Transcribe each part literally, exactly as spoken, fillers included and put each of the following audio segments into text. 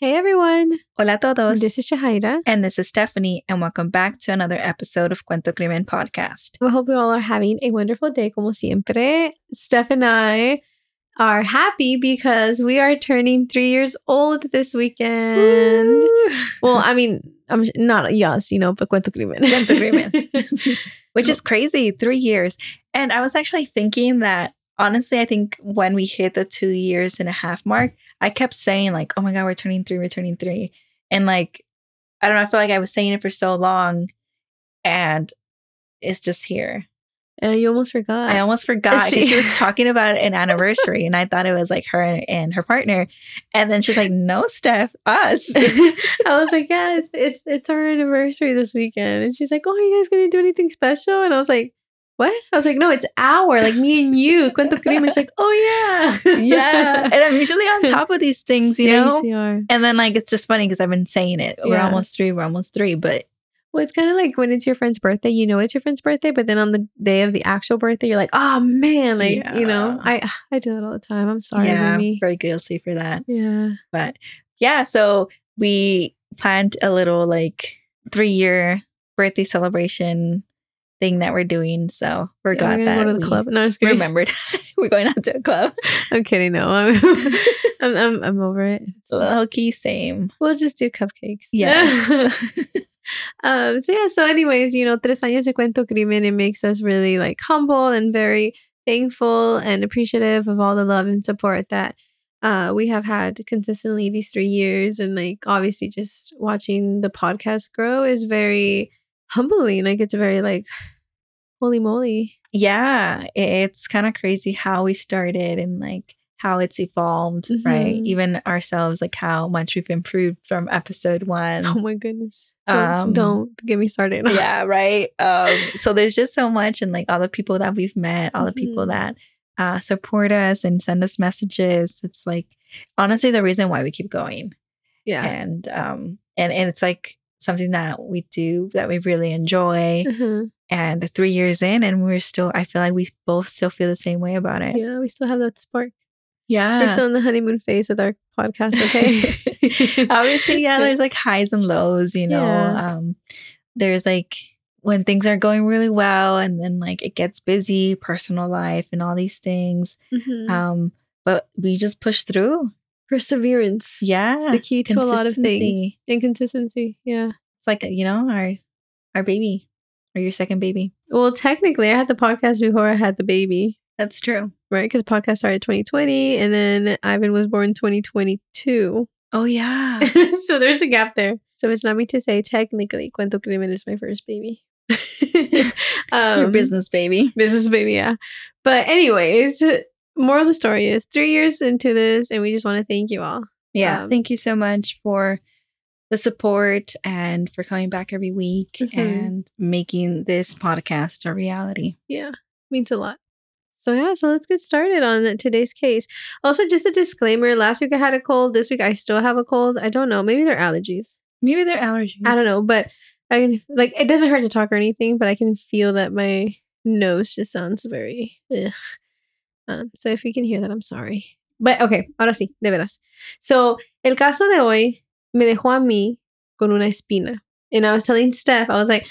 Hey everyone! Hola a todos! This is Shahira. And this is Stephanie, and welcome back to another episode of Cuento Crimen Podcast. We hope you all are having a wonderful day, como siempre. Steph and I are happy because we are turning three years old this weekend. Woo! Well, I mean, I'm not yes, you know, but Cuento Crimen. Cuento Crimen. Which is crazy, three years. And I was actually thinking that honestly, I think when we hit the two years and a half mark, I kept saying like, oh my God, we're turning three, we're turning three. And like, I don't know, I feel like I was saying it for so long and it's just here. Uh, you almost forgot. I almost forgot because she-, she was talking about an anniversary and I thought it was like her and her partner. And then she's like, no, Steph, us. I was like, yeah, it's, it's, it's our anniversary this weekend. And she's like, oh, are you guys going to do anything special? And I was like, what? I was like, no, it's our, like me and you. Cuento Crimen. She's like, oh yeah. Yeah. And I'm usually on top of these things, you yeah, know? You are. And then like, it's just funny because I've been saying it. Yeah. We're almost three, we're almost three. But well, it's kind of like when it's your friend's birthday, you know it's your friend's birthday, but then on the day of the actual birthday, you're like, oh man, like, yeah. you know, I I do that all the time. I'm sorry. Yeah, I'm very guilty for that. Yeah. But yeah, so we planned a little like three year birthday celebration thing that we're doing, so we're yeah, glad we're that go to the we club. No, I'm just remembered. We're going out to a club. I'm kidding. No, I'm I'm, I'm I'm over it. Low key, same. We'll just do cupcakes. Yeah. um. So yeah. So, anyways, you know, tres años de Cuento Crimen. It makes us really like humble and very thankful and appreciative of all the love and support that uh we have had consistently these three years, and like obviously just watching the podcast grow is very humbling. Like it's very like holy moly. Yeah, it's kind of crazy how we started and like how it's evolved. Mm-hmm. Right, even ourselves, like how much we've improved from episode one. Oh my goodness. Um, don't, don't get me started. Yeah, right. Um so there's just so much, and like all the people that we've met, all mm-hmm. the people that uh support us and send us messages. It's like honestly the reason why we keep going. Yeah. And um and and it's like something that we do that we really enjoy. Mm-hmm. And three years in and we're still, I feel like we both still feel the same way about it. Yeah, we still have that spark. Yeah. We're still in the honeymoon phase with our podcast, okay? Obviously, yeah, there's like highs and lows, you know. Yeah. Um, there's like when things are going really well and then like it gets busy, personal life and all these things. Mm-hmm. Um, but we just push through. Perseverance. Yeah. It's the key to a lot of things. And consistency. Yeah. It's like, you know, our our baby or your second baby. Well, technically, I had the podcast before I had the baby. That's true. Right? Because the podcast started twenty twenty and then Ivan was born twenty twenty-two. Oh, yeah. So there's a gap there. So it's not me to say technically Cuento Crimen is my first baby. um, your business baby. Business baby, yeah. But anyways... Moral of the story is three years into this and we just want to thank you all. Yeah. Um, thank you so much for the support and for coming back every week. Mm-hmm. And making this podcast a reality. Yeah. Means a lot. So yeah, so let's get started on today's case. Also, just a disclaimer. Last week I had a cold. This week I still have a cold. I don't know. Maybe they're allergies. Maybe they're allergies. I don't know. But I can, like, it doesn't hurt to talk or anything, but I can feel that my nose just sounds very ugh. Um, so if you can hear that, I'm sorry. But okay, ahora sí, de veras. So el caso de hoy me dejó a mí con una espina. And I was telling Steph, I was like,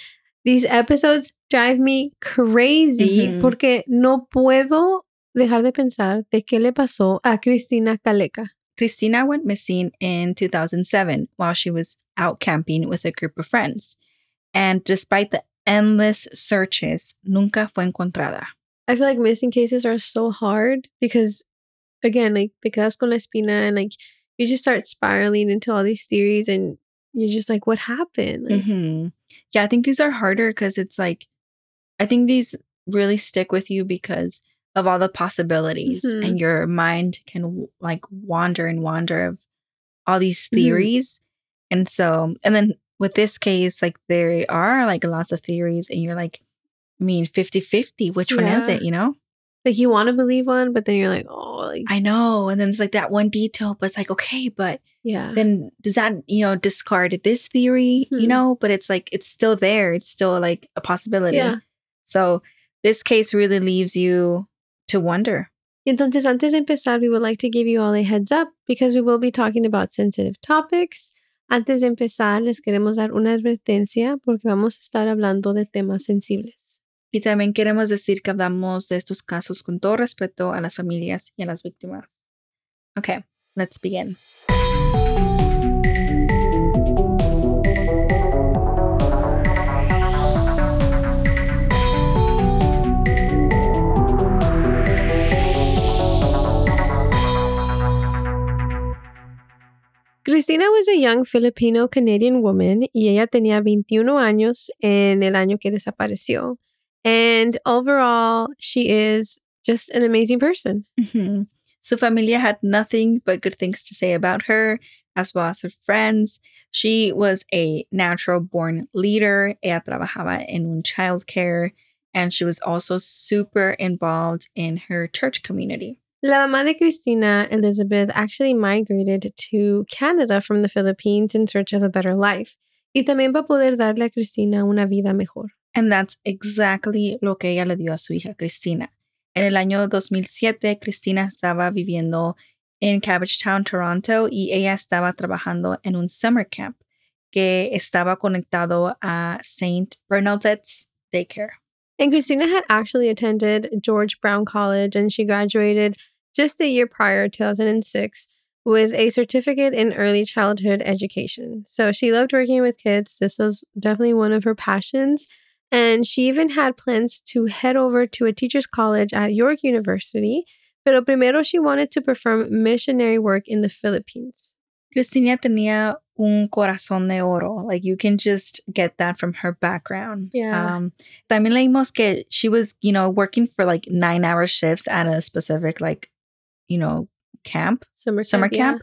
these episodes drive me crazy. Mm-hmm. Porque no puedo dejar de pensar de qué le pasó a Cristina Calayca. Cristina went missing in two thousand seven while she was out camping with a group of friends. And despite the endless searches, nunca fue encontrada. I feel like missing cases are so hard because, again, like, te quedas con la espina and, like, you just start spiraling into all these theories and you're just like, what happened? Like, mm-hmm. Yeah, I think these are harder because it's like, I think these really stick with you because of all the possibilities. Mm-hmm. And your mind can, like, wander and wander of all these theories. Mm-hmm. And so, and then with this case, like, there are, like, lots of theories and you're like, I mean, fifty-fifty, which yeah. one is it, you know? Like, you want to believe one, but then you're like, oh. Like, I know. And then it's like that one detail, but it's like, okay, but yeah. Then does that, you know, discard this theory, mm-hmm. you know? But it's like, it's still there. It's still like a possibility. Yeah. So this case really leaves you to wonder. Y entonces, antes de empezar, we would like to give you all a heads up because we will be talking about sensitive topics. Antes de empezar, les queremos dar una advertencia porque vamos a estar hablando de temas sensibles. Y también queremos decir que hablamos de estos casos con todo respeto a las familias y a las víctimas. Okay, let's begin. Cristina was a young Filipino-Canadian woman y ella tenía veintiuno años en el año que desapareció. And overall, she is just an amazing person. Mm-hmm. Su familia had nothing but good things to say about her, as well as her friends. She was a natural-born leader. Ella trabajaba en un childcare, and she was also super involved in her church community. La mamá de Cristina, Elizabeth, actually migrated to Canada from the Philippines in search of a better life. Y también para poder darle a Cristina una vida mejor. And that's exactly lo que ella le dio a su hija, Cristina. En el año dos mil siete, Cristina estaba viviendo en Cabbagetown, Toronto, y ella estaba trabajando en un summer camp que estaba conectado a Saint Bernadette's Daycare. And Cristina had actually attended George Brown College, and she graduated just a year prior, two thousand six, with a certificate in early childhood education. So she loved working with kids. This was definitely one of her passions. And she even had plans to head over to a teacher's college at York University. Pero primero she wanted to perform missionary work in the Philippines. Cristina tenía un corazón de oro. Like, you can just get that from her background. Yeah. Um, también leímos que she was, you know, working for like nine hour shifts at a specific, like, you know, camp, summer, summer camp. camp.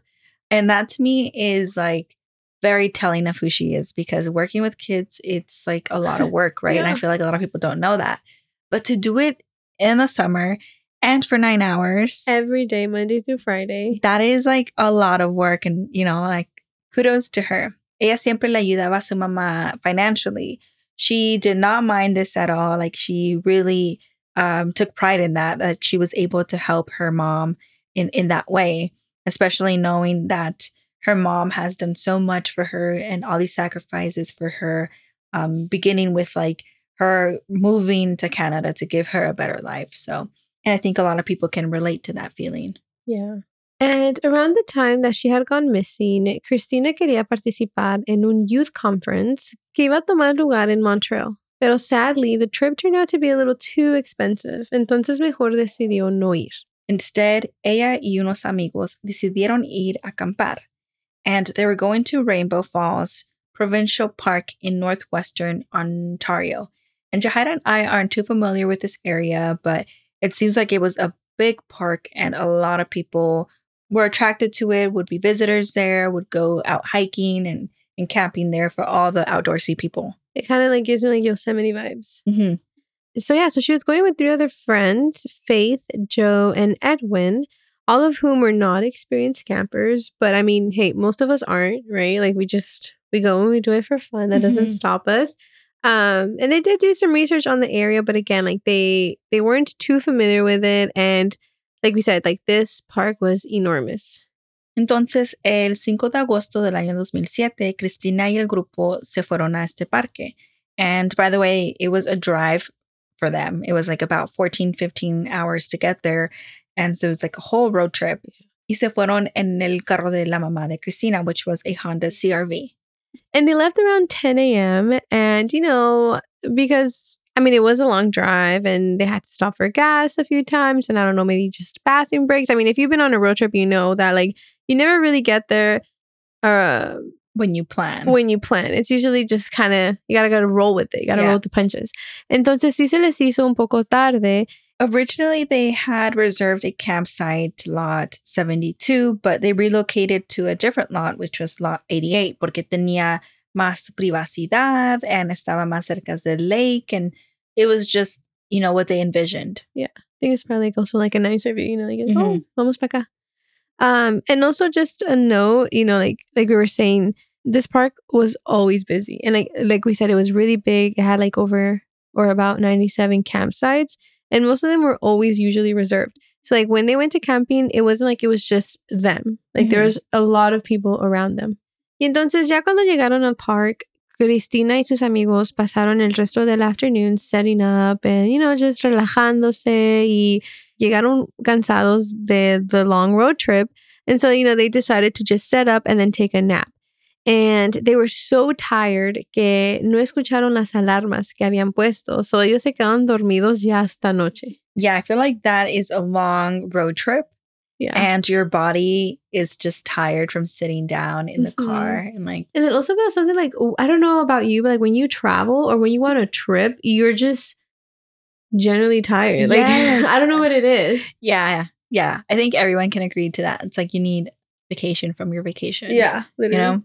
Yeah. And that to me is like very telling of who she is, because working with kids, it's like a lot of work, right? Yeah. And I feel like a lot of people don't know that. But to do it in the summer and for nine hours every day, Monday through Friday, that is like a lot of work. And, you know, like, kudos to her. Ella siempre le ayudaba a su mamá financially. She did not mind this at all. Like, she really um, took pride in that, that she was able to help her mom in, in that way, especially knowing that her mom has done so much for her and all these sacrifices for her, um, beginning with like her moving to Canada to give her a better life. So, and I think a lot of people can relate to that feeling. Yeah. And around the time that she had gone missing, Cristina quería participar en un youth conference que iba a tomar lugar en Montreal. Pero sadly, the trip turned out to be a little too expensive. Entonces mejor decidió no ir. Instead, ella y unos amigos decidieron ir a acampar. And they were going to Rainbow Falls Provincial Park in northwestern Ontario. And Jahida and I aren't too familiar with this area, but it seems like it was a big park and a lot of people were attracted to it, would be visitors there, would go out hiking and, and camping there for all the outdoorsy people. It kind of like gives me like Yosemite vibes. Mm-hmm. So yeah, so she was going with three other friends, Faith, Joe, and Edwin, all of whom were not experienced campers. But I mean, hey, most of us aren't, right? Like, we just, we go and we do it for fun. That mm-hmm. doesn't stop us. Um, and they did do some research on the area, but again, like they, they weren't too familiar with it. And like we said, like this park was enormous. Entonces, el cinco de agosto del año dos mil siete, Cristina y el grupo se fueron a este parque. And by the way, it was a drive for them. It was like about fourteen, fifteen hours to get there. And so it's like a whole road trip. Y se fueron en el carro de la mamá de Cristina, which was a Honda C R V. And they left around ten a.m. And, you know, because, I mean, it was a long drive and they had to stop for gas a few times. And I don't know, maybe just bathroom breaks. I mean, if you've been on a road trip, you know that, like, you never really get there uh, when you plan. When you plan. It's usually just kind of, you got to go to roll with it. You got to yeah. roll with the punches. Entonces, sí se les hizo un poco tarde. Originally, they had reserved a campsite to lot seventy-two, but they relocated to a different lot, which was lot eighty-eight, porque tenía más privacidad and estaba más cerca del lake. And it was just, you know, what they envisioned. Yeah. I think it's probably like also like a nicer view, you know, like, mm-hmm. oh, vamos para acá. Um, and also just a note, you know, like like we were saying, this park was always busy. And like like we said, it was really big. It had like over or about ninety-seven campsites. And most of them were always usually reserved. So like when they went to camping, it wasn't like it was just them. Like mm-hmm. there was a lot of people around them. Y entonces ya cuando llegaron al park, Cristina y sus amigos pasaron el resto del afternoon setting up and, you know, just relajándose, y llegaron cansados de the long road trip. And so, you know, they decided to just set up and then take a nap. And they were so tired que no escucharon las alarmas que habían puesto. So ellos se quedaron dormidos ya hasta noche. Yeah, I feel like that is a long road trip. Yeah. And your body is just tired from sitting down in the mm-hmm. car. And like, and then also about something like, I don't know about you, but like when you travel or when you want a trip, you're just generally tired. Like, yes. I don't know what it is. Yeah. Yeah. I think everyone can agree to that. It's like you need vacation from your vacation. Yeah. Literally. You know?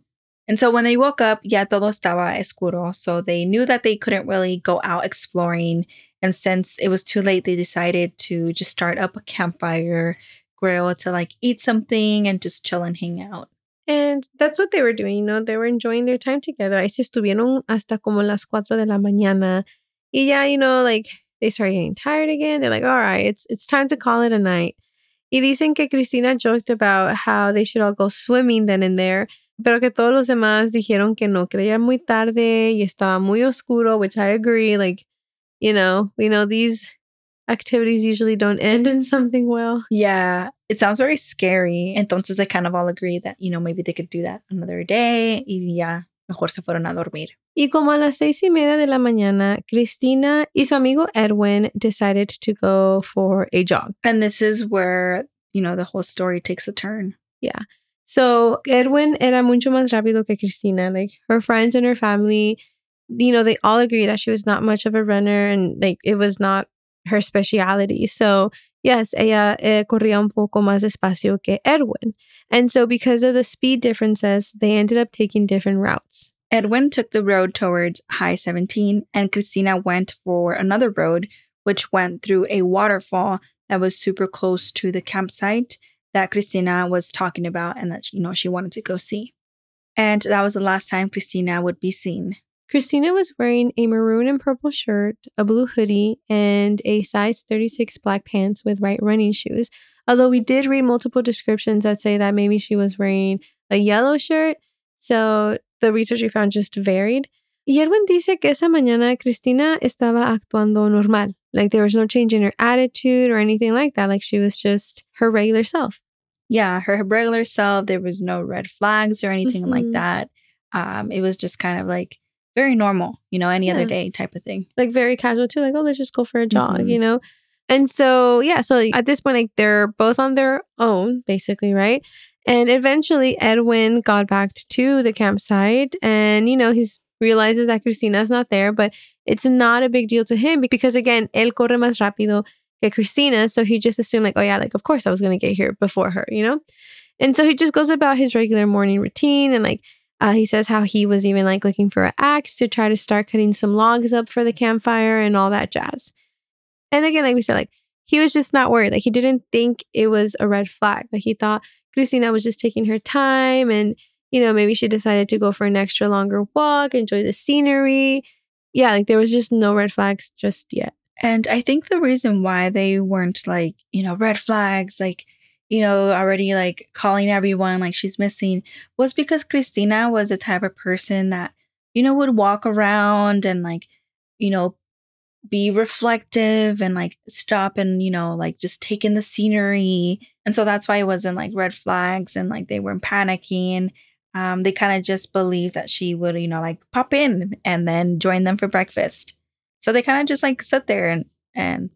And so when they woke up, ya todo estaba oscuro. So they knew that they couldn't really go out exploring. And since it was too late, they decided to just start up a campfire grill to like eat something and just chill and hang out. And that's what they were doing, you know, they were enjoying their time together. Ahí se estuvieron hasta como las cuatro de la mañana. Y ya, you know, like they started getting tired again. They're like, all right, it's it's time to call it a night. Y dicen que Cristina joked about how they should all go swimming then and there. Pero que todos los demás dijeron que no, que era muy tarde y estaba muy oscuro, which I agree. Like, you know, we know these activities usually don't end in something well. Yeah, it sounds very scary. Entonces they kind of all agree that, you know, maybe they could do that another day. Y ya, mejor se fueron a dormir. Y como a las seis y media de la mañana, Cristina y su amigo Edwin decided to go for a jog. And this is where, you know, the whole story takes a turn. Yeah. So Edwin era mucho más rápido que Cristina. Like her friends and her family, you know, they all agreed that she was not much of a runner and like it was not her speciality. So yes, ella eh, corría un poco más despacio que Edwin. And so because of the speed differences, they ended up taking different routes. Edwin took the road towards High seventeen and Cristina went for another road, which went through a waterfall that was super close to the campsite that Cristina was talking about and that, you know, she wanted to go see. And that was the last time Cristina would be seen. Cristina was wearing a maroon and purple shirt, a blue hoodie, and a size thirty-six black pants with white running shoes. Although we did read multiple descriptions that say that maybe she was wearing a yellow shirt. So the research we found just varied. Y Edwin dice que esa mañana Cristina estaba actuando normal. Like there was no change in her attitude or anything like that. Like she was just her regular self. Yeah, her regular self. There was no red flags or anything mm-hmm. like that. Um, it was just kind of like very normal, you know, any yeah. other day type of thing. Like very casual too, like, oh, let's just go for a jog, mm-hmm. you know? And so, yeah, so like, at this point, like they're both on their own, basically, right? And eventually Edwin got back to the campsite and, you know, he realizes that Cristina's not there, but it's not a big deal to him because, again, él corre más rápido que Cristina. So he just assumed like, oh yeah, like, of course I was going to get here before her, you know? And so he just goes about his regular morning routine and like, Uh, he says how he was even like looking for an axe to try to start cutting some logs up for the campfire and all that jazz. And again, like we said, like he was just not worried. Like he didn't think it was a red flag. Like he thought Cristina was just taking her time and, you know, maybe she decided to go for an extra longer walk, enjoy the scenery. Yeah, like there was just no red flags just yet. And I think the reason why they weren't like, you know, red flags, like, you know, already like calling everyone like she's missing was because Cristina was the type of person that, you know, would walk around and like, you know, be reflective and like stop and, you know, like just take in the scenery. And so that's why it wasn't like red flags and like they weren't panicking. Um, they kind of just believed that she would, you know, like pop in and then join them for breakfast. So they kind of just like sat there and, and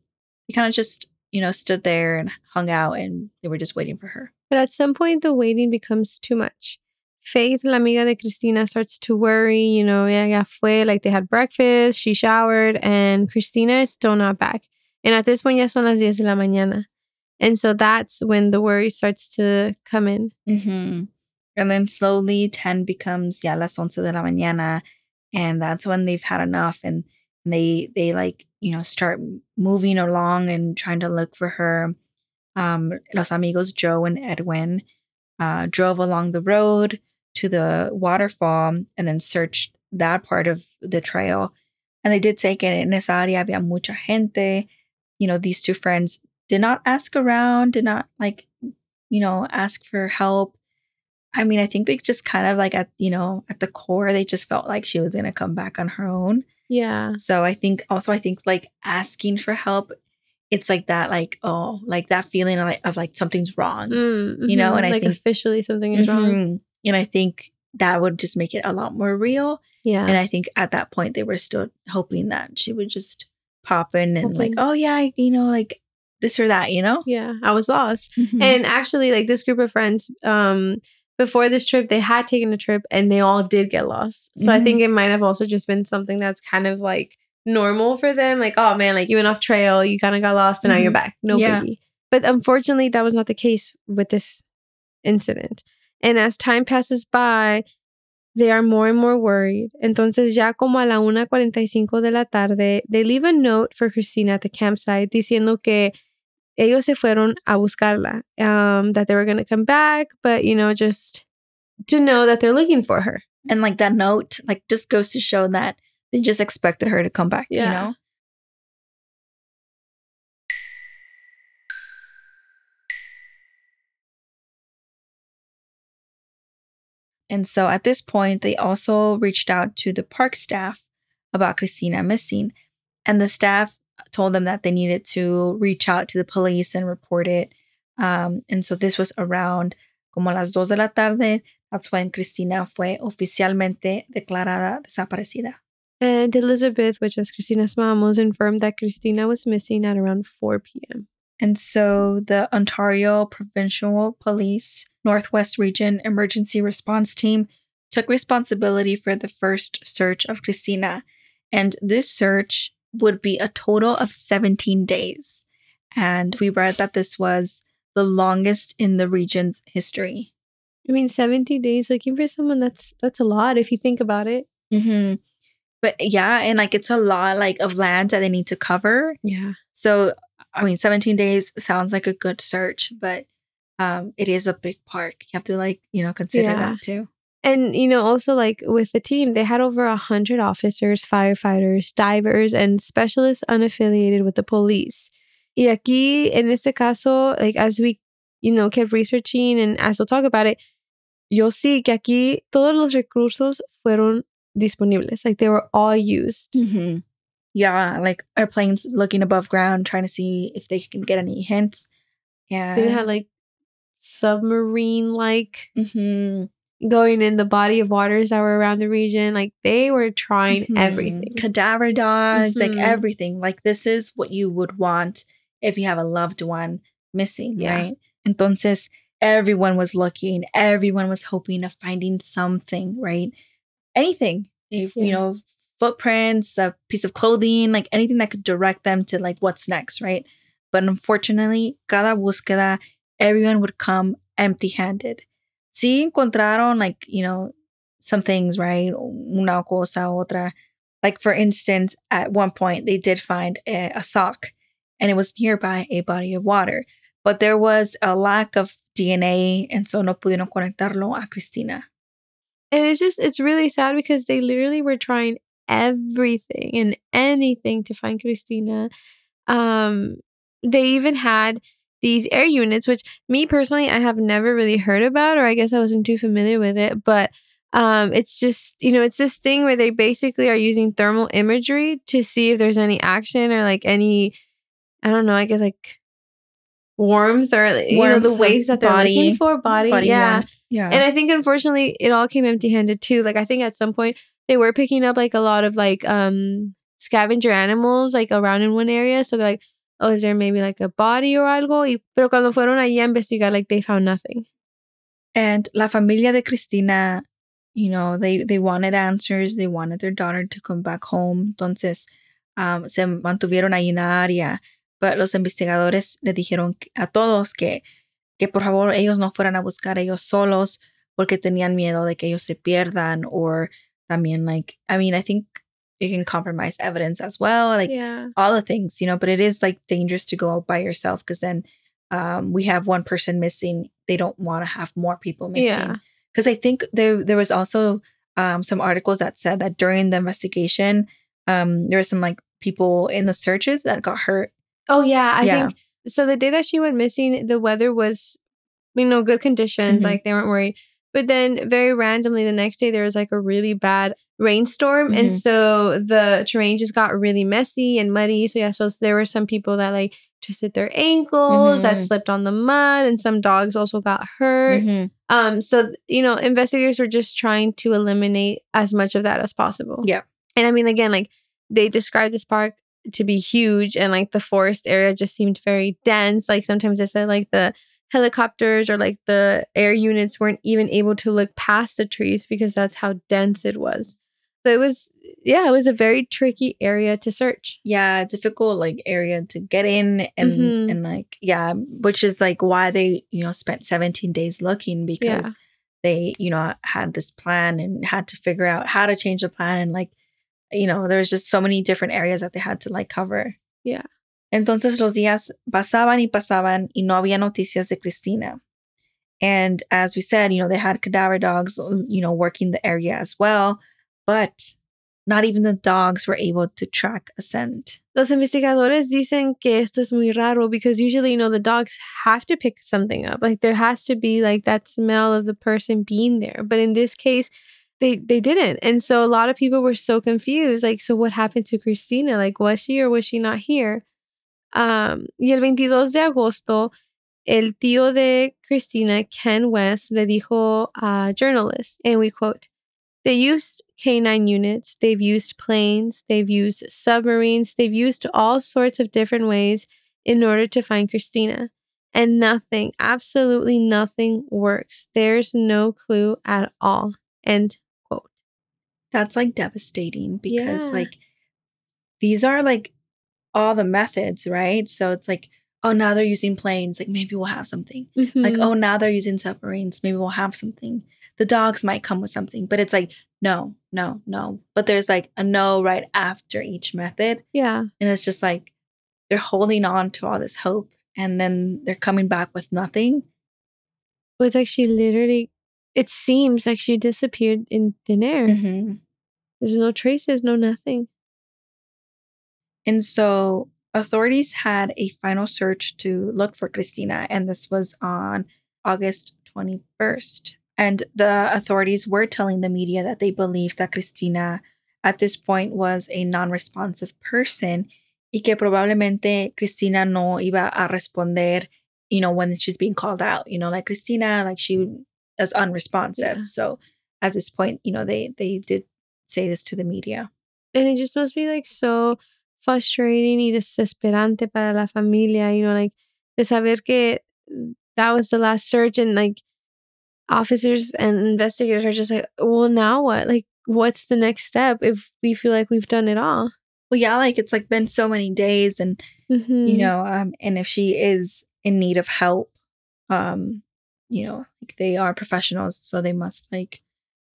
they kind of just, you know, stood there and hung out and they were just waiting for her. But at some point, the waiting becomes too much. Faith, la amiga de Cristina, starts to worry, you know, ya, ya fue, like they had breakfast, she showered, and Cristina is still not back. And at this point, ya son las diez de la mañana. And so that's when the worry starts to come in. Mm-hmm. And then slowly ten becomes ya las once de la mañana. And that's when they've had enough and they, they like, you know, start moving along and trying to look for her. Um, Los amigos Joe and Edwin uh, drove along the road to the waterfall and then searched that part of the trail. And they did say que en esa área había mucha gente. You know, these two friends did not ask around, did not like, you know, ask for help. I mean, I think they just kind of like at, you know, at the core, they just felt like she was going to come back on her own. Yeah. So I think also, I think like asking for help, it's like that, like, oh, like that feeling of like, of like something's wrong, mm-hmm. you know, and like I think officially something is mm-hmm. wrong. And I think that would just make it a lot more real. Yeah. And I think at that point, they were still hoping that she would just pop in and mm-hmm. like, oh, yeah, you know, like this or that, you know? Yeah. I was lost. Mm-hmm. And actually, like this group of friends, um, before this trip, they had taken a trip and they all did get lost. So mm-hmm. I think it might have also just been something that's kind of like normal for them. Like, oh man, like you went off trail, you kind of got lost, but mm-hmm. now you're back. No yeah. biggie. But unfortunately, that was not the case with this incident. And as time passes by, they are more and more worried. Entonces, ya como a la una cuarenta y cinco de la tarde, they leave a note for Cristina at the campsite diciendo que ellos se fueron a buscarla, um, that they were going to come back, but, you know, just to know that they're looking for her. And like that note, like just goes to show that they just expected her to come back, yeah. you know? And so at this point, they also reached out to the park staff about Cristina missing, and the staff told them that they needed to reach out to the police and report it. Um, and so this was around como las dos de la tarde. That's when Cristina fue oficialmente declarada desaparecida. And Elizabeth, which was Cristina's mom, was informed that Cristina was missing at around four p.m. And so the Ontario Provincial Police Northwest Region Emergency Response Team took responsibility for the first search of Cristina. And this search would be a total of seventeen days. And we read that this was the longest in the region's history. I mean, seventy days looking for someone, that's that's a lot if you think about it. Mm-hmm. But yeah, and like it's a lot like of land that they need to cover. Yeah. So, I mean, seventeen days sounds like a good search, but um, it is a big park. You have to like, you know, consider yeah. that too. And, you know, also like with the team, they had over one hundred officers, firefighters, divers, and specialists unaffiliated with the police. Y aquí, en este caso, like as we, you know, kept researching and as we'll talk about it, you'll see que aquí todos los recursos fueron disponibles. Like they were all used. Mm-hmm. Yeah, like airplanes looking above ground, trying to see if they can get any hints. Yeah. They had like submarine-like. Mm-hmm. Going in the body of waters that were around the region, like they were trying mm-hmm. everything. Cadaver dogs, mm-hmm. like everything. Like this is what you would want if you have a loved one missing, yeah. right? Entonces, everyone was looking. Everyone was hoping of finding something, right? Anything, if yeah. you know, footprints, a piece of clothing, like anything that could direct them to like what's next, right? But unfortunately, cada búsqueda, everyone would come empty-handed. Sí encontraron, like, you know, some things, right? Una cosa, otra. Like, for instance, at one point, they did find a, a sock, and it was nearby a body of water. But there was a lack of D N A, and so no pudieron conectarlo a Cristina. And it's just, it's really sad because they literally were trying everything and anything to find Cristina. Um, they even had these air units, which me personally, I have never really heard about, or I guess I wasn't too familiar with it. But um, it's just, you know, it's this thing where they basically are using thermal imagery to see if there's any action or like any, I don't know, I guess like warmth or, you warmth, know, the waves that they're body, looking for, body. body yeah. Warmth. yeah. And I think, unfortunately, it all came empty handed too. Like, I think at some point they were picking up like a lot of like um, scavenger animals like around in one area. So they're like, oh, is there maybe like a body or algo? Y, pero cuando fueron allí a investigar, like they found nothing. And la familia de Cristina, you know, they, they wanted answers. They wanted their daughter to come back home. Entonces, um, se mantuvieron allí en la área. Pero los investigadores le dijeron a todos que, que por favor ellos no fueran a buscar ellos solos porque tenían miedo de que ellos se pierdan. Or también like, I mean, I think you can compromise evidence as well, like yeah. all the things, you know, but it is like dangerous to go out by yourself because then um, we have one person missing. They don't want to have more people missing. Because yeah. I think there there was also um, some articles that said that during the investigation, um, there were some like people in the searches that got hurt. Oh, yeah. I yeah. think So the day that she went missing, the weather was, you know, good conditions. Mm-hmm. Like they weren't worried. But then very randomly the next day there was like a really bad rainstorm. Mm-hmm. And so the terrain just got really messy and muddy. So yeah, so there were some people that like twisted their ankles, mm-hmm. that slipped on the mud, and some dogs also got hurt. Mm-hmm. Um, so, you know, investigators were just trying to eliminate as much of that as possible. Yeah. And I mean, again, like they described this park to be huge, and like the forest area just seemed very dense. Like sometimes they said like the helicopters or like the air units weren't even able to look past the trees because that's how dense it was. So it was, yeah, it was a very tricky area to search. Yeah, difficult like area to get in, and mm-hmm. and like, yeah, which is like why they, you know, spent seventeen days looking, because yeah. they, you know, had this plan and had to figure out how to change the plan, and like, you know, there's just so many different areas that they had to like cover. Yeah. Entonces los días pasaban y pasaban y no había noticias de Cristina. And as we said, you know, they had cadaver dogs, you know, working the area as well. But not even the dogs were able to track a scent. Los investigadores dicen que esto es muy raro because usually, you know, the dogs have to pick something up. Like there has to be like that smell of the person being there. But in this case, they they didn't. And so a lot of people were so confused. Like, so what happened to Cristina? Like, was she or was she not here? Um, y el veintidós de agosto, el tío de Cristina, Ken West, le dijo a journalists, and we quote, "They used canine units, they've used planes, they've used submarines, they've used all sorts of different ways in order to find Cristina. And nothing, absolutely nothing works. There's no clue at all." End quote. That's like devastating because yeah. like these are like all the methods, right? So it's like, oh, now they're using planes. Like maybe we'll have something. Mm-hmm. Like, oh, now they're using submarines. Maybe we'll have something. The dogs might come with something, but it's like, no, no, no. But there's like a no right after each method. Yeah. And it's just like, they're holding on to all this hope and then they're coming back with nothing. Well, it's like she literally, it seems like she disappeared in thin air. Mm-hmm. There's no traces, no nothing. And so authorities had a final search to look for Cristina, and this was on August twenty-first. And the authorities were telling the media that they believed that Cristina at this point was a non-responsive person y que probablemente Cristina no iba a responder, you know, when she's being called out, you know, like Cristina, like she is unresponsive. Yeah. So at this point, you know, they, they did say this to the media. And it just must be like so frustrating y desesperante para la familia, you know, like de saber que that was the last search, and like officers and investigators are just like, well, now what? Like, what's the next step if we feel like we've done it all? Well, yeah, like it's like been so many days, and mm-hmm. you know, um, and if she is in need of help, um, you know, like they are professionals, so they must like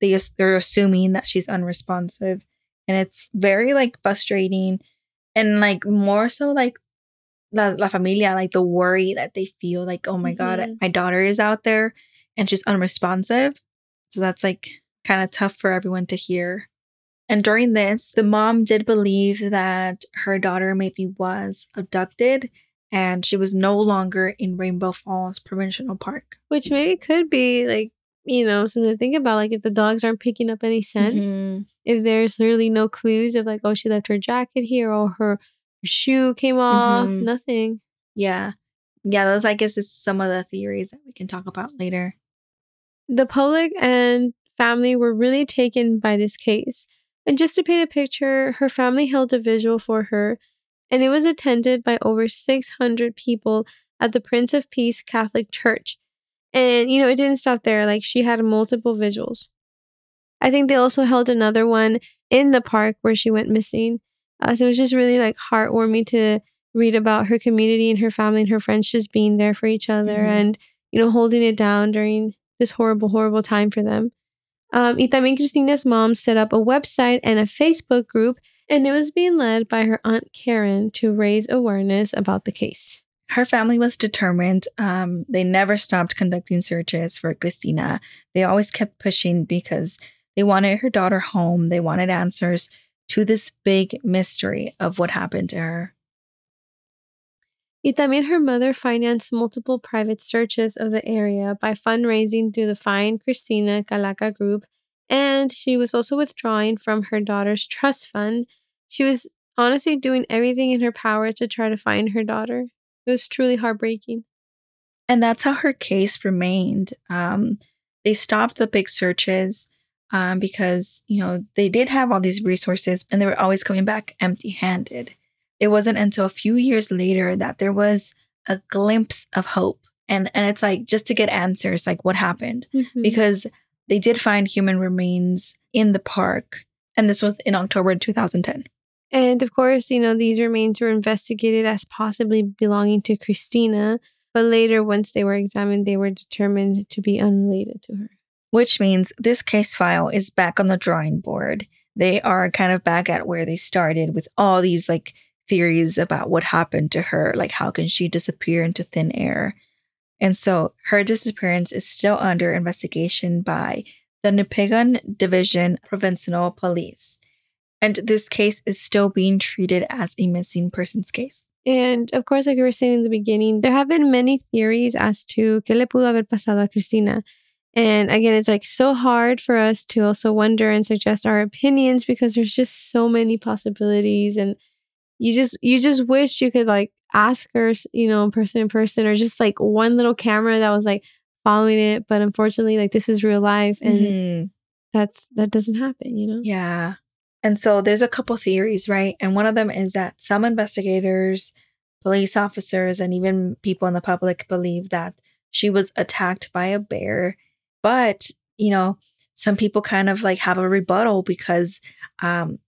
they they're assuming that she's unresponsive, and it's very like frustrating, and like more so like la, la familia, like the worry that they feel, like, oh my mm-hmm. God, my daughter is out there. And she's unresponsive. So that's like kind of tough for everyone to hear. And during this, the mom did believe that her daughter maybe was abducted and she was no longer in Rainbow Falls Provincial Park. Which maybe could be like, you know, something to think about. Like if the dogs aren't picking up any scent, mm-hmm. if there's really no clues of like, oh, she left her jacket here or her shoe came off, mm-hmm. nothing. Yeah. Yeah, those, I guess, is some of the theories that we can talk about later. The public and family were really taken by this case. And just to paint a picture, her family held a vigil for her, and it was attended by over six hundred people at the Prince of Peace Catholic Church. And, you know, it didn't stop there. Like, she had multiple vigils. I think they also held another one in the park where she went missing. Uh, so it was just really, like, heartwarming to read about her community and her family and her friends just being there for each other, mm-hmm. and, you know, holding it down during this horrible, horrible time for them. Um, y también Cristina's mom set up a website and a Facebook group, and it was being led by her aunt Karen to raise awareness about the case. Her family was determined. Um, they never stopped conducting searches for Cristina. They always kept pushing because they wanted her daughter home. They wanted answers to this big mystery of what happened to her. Y también her mother financed multiple private searches of the area by fundraising through the fine Cristina Calayca group, and she was also withdrawing from her daughter's trust fund. She was honestly doing everything in her power to try to find her daughter. It was truly heartbreaking. And that's how her case remained. Um, they stopped the big searches um, because, you know, they did have all these resources and they were always coming back empty-handed. It wasn't until a few years later that there was a glimpse of hope. And and it's like just to get answers, like what happened, mm-hmm. because they did find human remains in the park. And this was in October two thousand ten. And of course, you know, these remains were investigated as possibly belonging to Cristina. But later, once they were examined, they were determined to be unrelated to her. Which means this case file is back on the drawing board. They are kind of back at where they started with all these like theories about what happened to her. Like, how can she disappear into thin air? And so her disappearance is still under investigation by the Nipigon Division Provincial Police. And this case is still being treated as a missing persons case. And of course, like we were saying in the beginning, there have been many theories as to qué le pudo haber pasado a Cristina. And again, it's like so hard for us to also wonder and suggest our opinions because there's just so many possibilities. And you just you just wish you could like ask her, you know, person in person, or just like one little camera that was like following it. But unfortunately, like this is real life and mm-hmm. that's that doesn't happen, you know? Yeah. And so there's a couple theories, right? And one of them is that some investigators, police officers, and even people in the public believe that she was attacked by a bear. But, you know, some people kind of like have a rebuttal because um,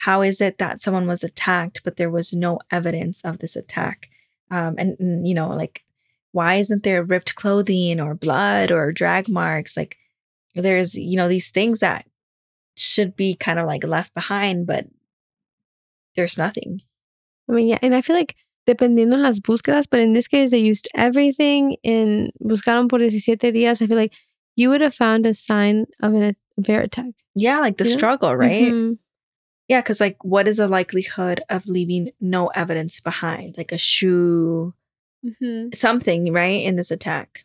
how is it that someone was attacked, but there was no evidence of this attack? Um, and, and, you know, like, why isn't there ripped clothing or blood or drag marks? Like, there's, you know, these things that should be kind of like left behind, but there's nothing. I mean, yeah, and I feel like dependiendo las búsquedas, but in this case, they used everything in buscaron por diecisiete días. I feel like you would have found a sign of an, a bear attack. Yeah, like the yeah. struggle, right? Mm-hmm. Yeah, because like, what is the likelihood of leaving no evidence behind? Like a shoe, mm-hmm. something, right? In this attack.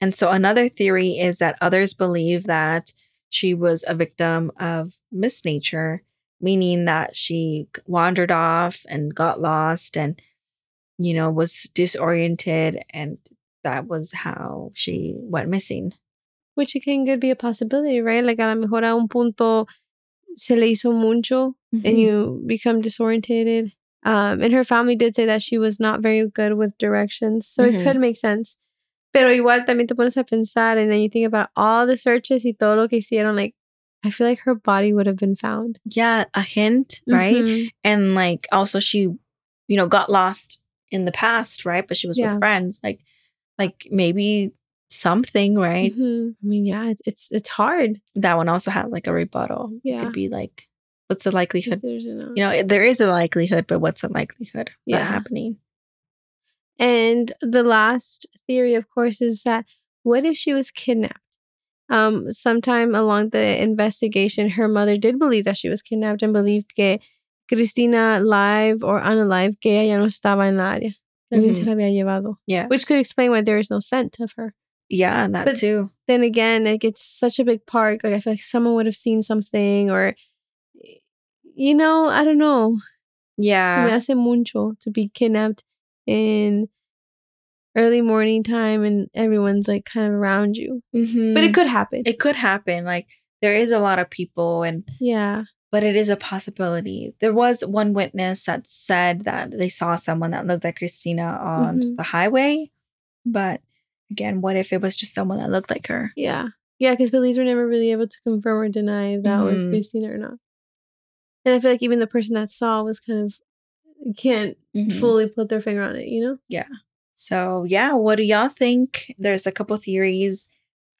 And so another theory is that others believe that she was a victim of misnature, meaning that she wandered off and got lost and, you know, was disoriented. And that was how she went missing. Which again could be a possibility, right? Like a la mejor a un punto se le hizo mucho mm-hmm. and you become disoriented. Um, and her family did say that she was not very good with directions. So mm-hmm. it could make sense. Pero igual también te pones a pensar, and then you think about all the searches y todo lo que hicieron, like, I feel like her body would have been found. Yeah, a hint, right? Mm-hmm. And like, also she, you know, got lost in the past, right? But she was yeah. with friends. Like, like maybe something, right? Mm-hmm. I mean, yeah, it's it's hard. That one also had like a rebuttal. Yeah. It'd be like, what's the likelihood? You know, there is a likelihood, but what's the likelihood yeah. of that happening? And the last theory, of course, is that what if she was kidnapped? Um, sometime along the investigation, her mother did believe that she was kidnapped and believed que Cristina, live or unalive, que ella no estaba en la área. Mm-hmm. Se la había llevado. Yeah. Which could explain why there is no scent of her. Yeah, that but too. Then again, like, it's such a big park. Like, I feel like someone would have seen something or, you know, I don't know. Yeah. Me hace mucho to be kidnapped in early morning time and everyone's like kind of around you. Mm-hmm. But it could happen. It could happen. Like, there is a lot of people and yeah, but it is a possibility. There was one witness that said that they saw someone that looked like Cristina on mm-hmm. the highway. But again, what if it was just someone that looked like her? Yeah. Yeah, because police were never really able to confirm or deny if that mm-hmm. was Cristina or not. And I feel like even the person that saw was kind of can't mm-hmm. fully put their finger on it, you know? Yeah. So, yeah, what do y'all think? There's a couple theories.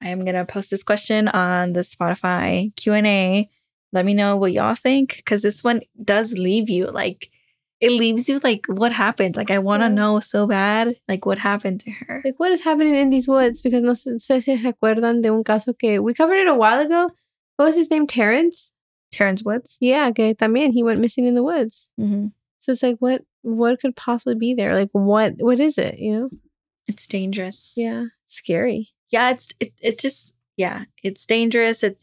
I am going to post this question on the Spotify Q and A. Let me know what y'all think, because this one does leave you like, it leaves you like, what happened? Like, I want to yeah. know so bad, like, what happened to her? Like, what is happening in these woods? Because no sé si recuerdan de un caso que we covered it a while ago. What was his name? Terrence? Terrence Woods? Yeah, que también he went missing in the woods. Mm-hmm. So it's like, what what could possibly be there? Like, what what is it, you know? It's dangerous. Yeah. It's scary. Yeah, it's it, it's just, yeah, it's dangerous. It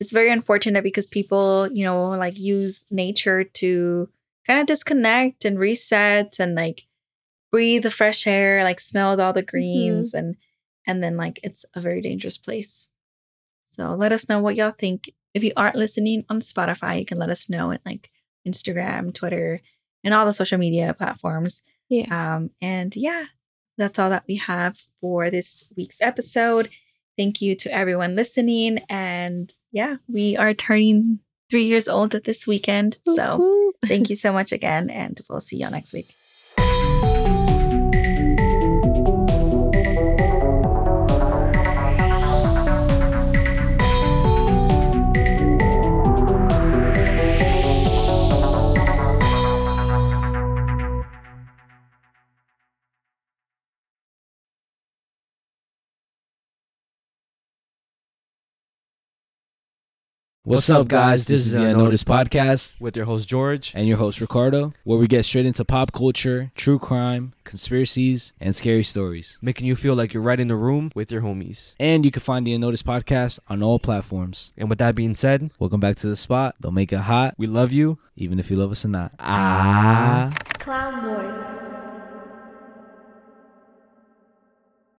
It's very unfortunate because people, you know, like use nature to kind of disconnect and reset and like breathe the fresh air, like smell all the greens. Mm-hmm. And and then like it's a very dangerous place. So let us know what y'all think. If you aren't listening on Spotify, you can let us know at like Instagram, Twitter, and all the social media platforms. Yeah. Um, and yeah, that's all that we have for this week's episode. Thank you to everyone listening. And yeah, we are turning three years old this weekend. So thank you so much again. And we'll see y'all next week. What's up, guys? This is The Unnoticed Podcast with your host, George, and your host, Ricardo, where we get straight into pop culture, true crime, conspiracies, and scary stories, making you feel like you're right in the room with your homies. And you can find The Unnoticed Podcast on all platforms. And with that being said, welcome back to the spot. Don't make it hot. We love you, even if you love us or not. Ah.